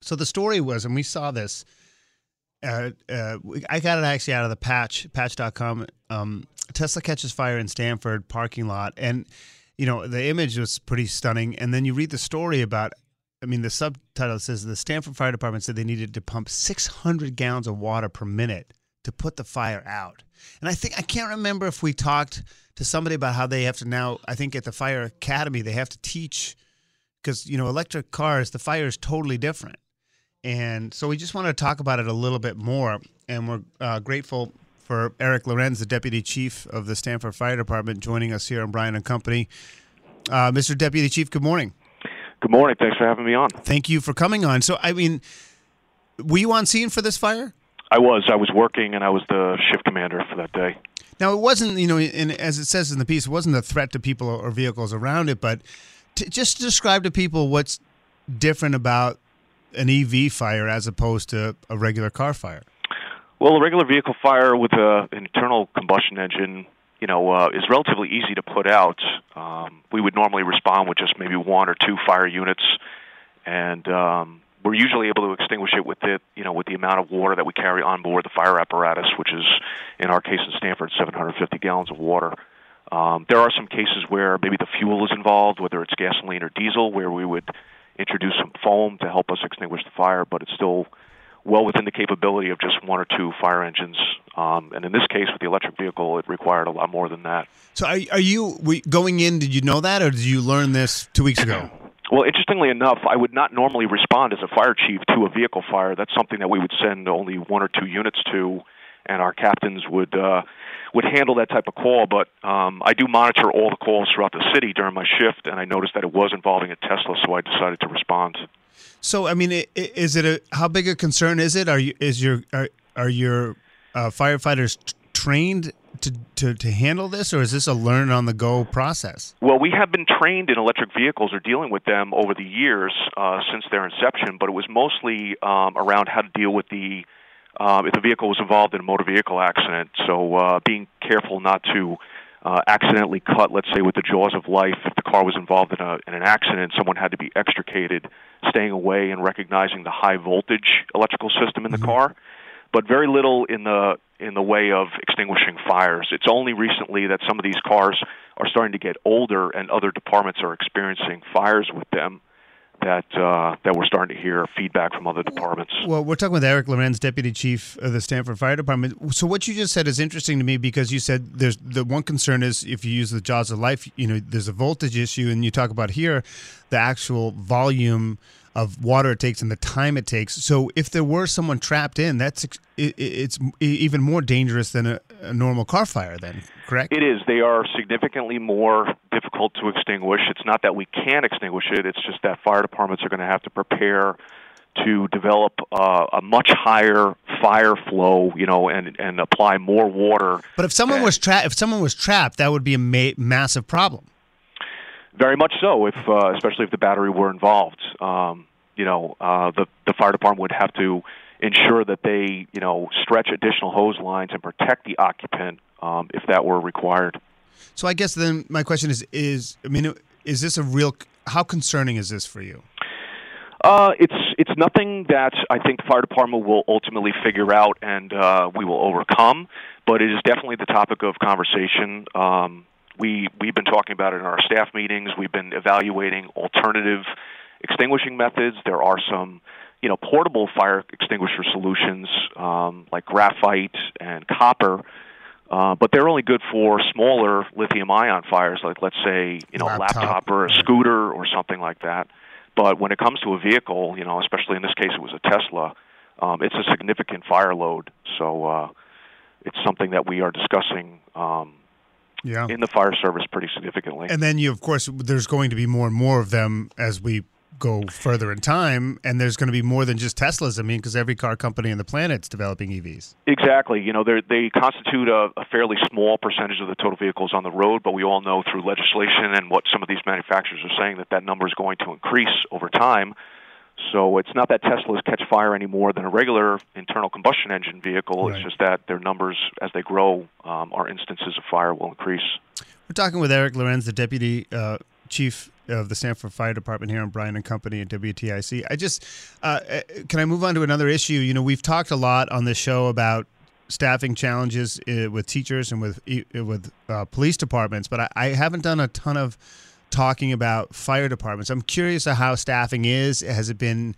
So the story was, and we saw this, I got it actually out of the patch.com. Tesla catches fire in Stamford parking lot. And, you know, the image was pretty stunning. And then you read the story about, I mean, the subtitle says the Stamford Fire Department said they needed to pump 600 gallons of water per minute to put the fire out. And I can't remember if we talked to somebody about how they have to now, I think at the fire academy, they have to teach because, you know, electric cars, the fire is totally different. And so we just want to talk about it a little bit more, and we're grateful for Eric Lorenz, the Deputy Chief of the Stamford Fire Department, joining us here on Bryan & Company. Mr. Deputy Chief, good morning. Good morning. Thanks for having me on. Thank you for coming on. So, I mean, were you on scene for this fire? I was. I was working, and I was the shift commander for that day. Now, it wasn't, you know, and as it says in the piece, it wasn't a threat to people or vehicles around it, but just describe to people what's different about an EV fire as opposed to a regular car fire? Well, a regular vehicle fire with an internal combustion engine, you know, is relatively easy to put out. We would normally respond with just maybe one or two fire units, and we're usually able to extinguish it with it, you know, with the amount of water that we carry on board the fire apparatus, which is, in our case in Stamford, 750 gallons of water. There are some cases where maybe the fuel is involved, whether it's gasoline or diesel, where we would introduce some foam to help us extinguish the fire, but it's still well within the capability of just one or two fire engines. And in this case, with the electric vehicle, it required a lot more than that. So are you going in, did you know that, or did you learn this 2 weeks ago? Well, interestingly enough, I would not normally respond as a fire chief to a vehicle fire. That's something that we would send only one or two units to, and our captains would handle that type of call. But I do monitor all the calls throughout the city during my shift, and I noticed that it was involving a Tesla, so I decided to respond. So, I mean, is it how big a concern is it? Are your firefighters trained to handle this, or is this a learn-on-the-go process? Well, we have been trained in electric vehicles or dealing with them over the years since their inception, but it was mostly around how to deal with the if the vehicle was involved in a motor vehicle accident, so being careful not to accidentally cut, let's say, with the jaws of life. If the car was involved in an accident, someone had to be extricated, staying away and recognizing the high voltage electrical system in the car, but very little in the way of extinguishing fires. It's only recently that some of these cars are starting to get older, and other departments are experiencing fires with them. That we're starting to hear feedback from other departments. Well, we're talking with Eric Lorenz, Deputy Chief of the Stamford Fire Department. So what you just said is interesting to me because you said there's the one concern is if you use the jaws of life, you know, there's a voltage issue, and you talk about here the actual volume of water it takes and the time it takes. So if there were someone trapped in, it's even more dangerous than a normal car fire then, correct? It is. They are significantly more difficult to extinguish. It's not that we can extinguish it. It's just that fire departments are going to have to prepare to develop a much higher fire flow, you know, and apply more water. But if someone was trapped, that would be a massive problem. Very much so, if especially if the battery were involved. The fire department would have to ensure that they, you know, stretch additional hose lines and protect the occupant if that were required. So I guess then my question is this a real? How concerning is this for you? It's nothing that I think the fire department will ultimately figure out and we will overcome, but it is definitely the topic of conversation. We've been talking about it in our staff meetings. We've been evaluating alternative extinguishing methods. There are some, you know, portable fire extinguisher solutions like graphite and copper, but they're only good for smaller lithium-ion fires, like let's say, you know, a laptop or a scooter or something like that. But when it comes to a vehicle, you know, especially in this case, it was a Tesla. It's a significant fire load, so it's something that we are discussing. In the fire service pretty significantly. And then, you, of course, there's going to be more and more of them as we go further in time, and there's going to be more than just Teslas. I mean, because every car company on the planet's developing EVs. Exactly. You know, they constitute a fairly small percentage of the total vehicles on the road, but we all know through legislation and what some of these manufacturers are saying that that number is going to increase over time. So it's not that Teslas catch fire any more than a regular internal combustion engine vehicle. Right. It's just that their numbers, as they grow, our instances of fire will increase. We're talking with Eric Lorenz, the Deputy Chief of the Stamford Fire Department here on Bryan & Company at WTIC. I just, can I move on to another issue? You know, we've talked a lot on this show about staffing challenges with teachers and with police departments, but I haven't done a ton of talking about fire departments. I'm curious of how staffing is. Has it been,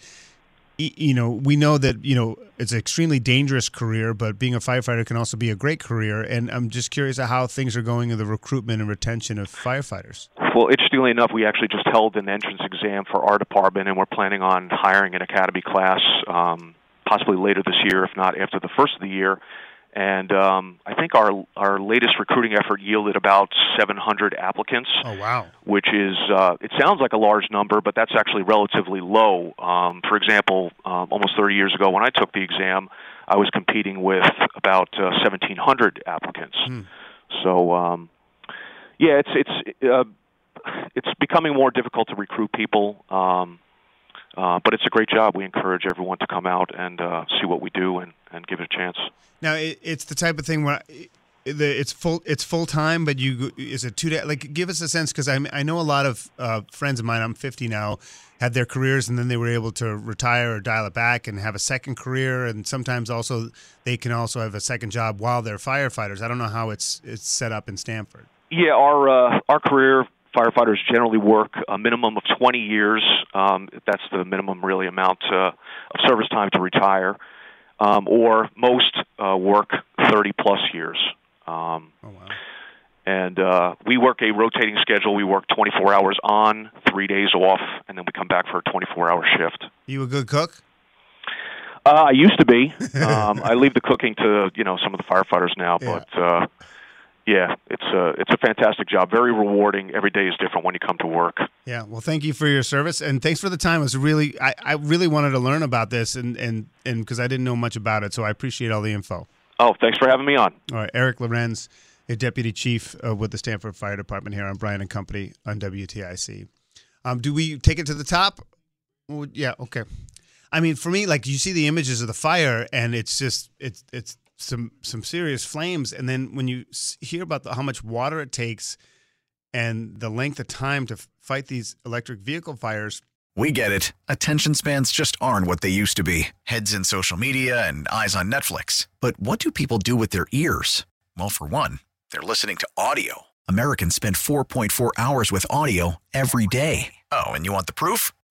you know, we know that, you know, it's an extremely dangerous career, but being a firefighter can also be a great career. And I'm just curious of how things are going in the recruitment and retention of firefighters. Well, interestingly enough, we actually just held an entrance exam for our department, and we're planning on hiring an academy class possibly later this year, if not after the first of the year. And I think our latest recruiting effort yielded about 700 applicants. Oh, wow. Which is, it sounds like a large number, but that's actually relatively low. For example, almost 30 years ago when I took the exam, I was competing with about 1,700 applicants. Hmm. So, yeah, it's becoming more difficult to recruit people. But it's a great job. We encourage everyone to come out and see what we do and give it a chance. Now, it's the type of thing where it's full time, but is it 2 day? Like, give us a sense, because I know a lot of friends of mine. I'm 50 now, had their careers and then they were able to retire or dial it back and have a second career, and sometimes also they can also have a second job while they're firefighters. I don't know how it's set up in Stamford. Yeah, our career. Firefighters generally work a minimum of 20 years. That's the minimum really amount of service time to retire, or most work 30-plus years. Oh, wow. And we work a rotating schedule. We work 24 hours on, 3 days off, and then we come back for a 24-hour shift. You a good cook? I used to be. I leave the cooking to, you know, some of the firefighters now, yeah. But... yeah, it's a fantastic job. Very rewarding. Every day is different when you come to work. Yeah, well, thank you for your service, and thanks for the time. It was really I really wanted to learn about this, and because I didn't know much about it, so I appreciate all the info. Oh, thanks for having me on. All right, Eric Lorenz, a Deputy Chief with the Stamford Fire Department here on Bryan & Company on WTIC. Do we take it to the top? Well, yeah, okay. I mean, for me, like, you see the images of the fire, and it's just it's. Some serious flames, and then when you hear about how much water it takes and the length of time to fight these electric vehicle fires. We get it. Attention spans just aren't what they used to be. Heads in social media and eyes on Netflix. But what do people do with their ears? Well, for one, they're listening to audio. Americans spend 4.4 hours with audio every day. Oh, and you want the proof?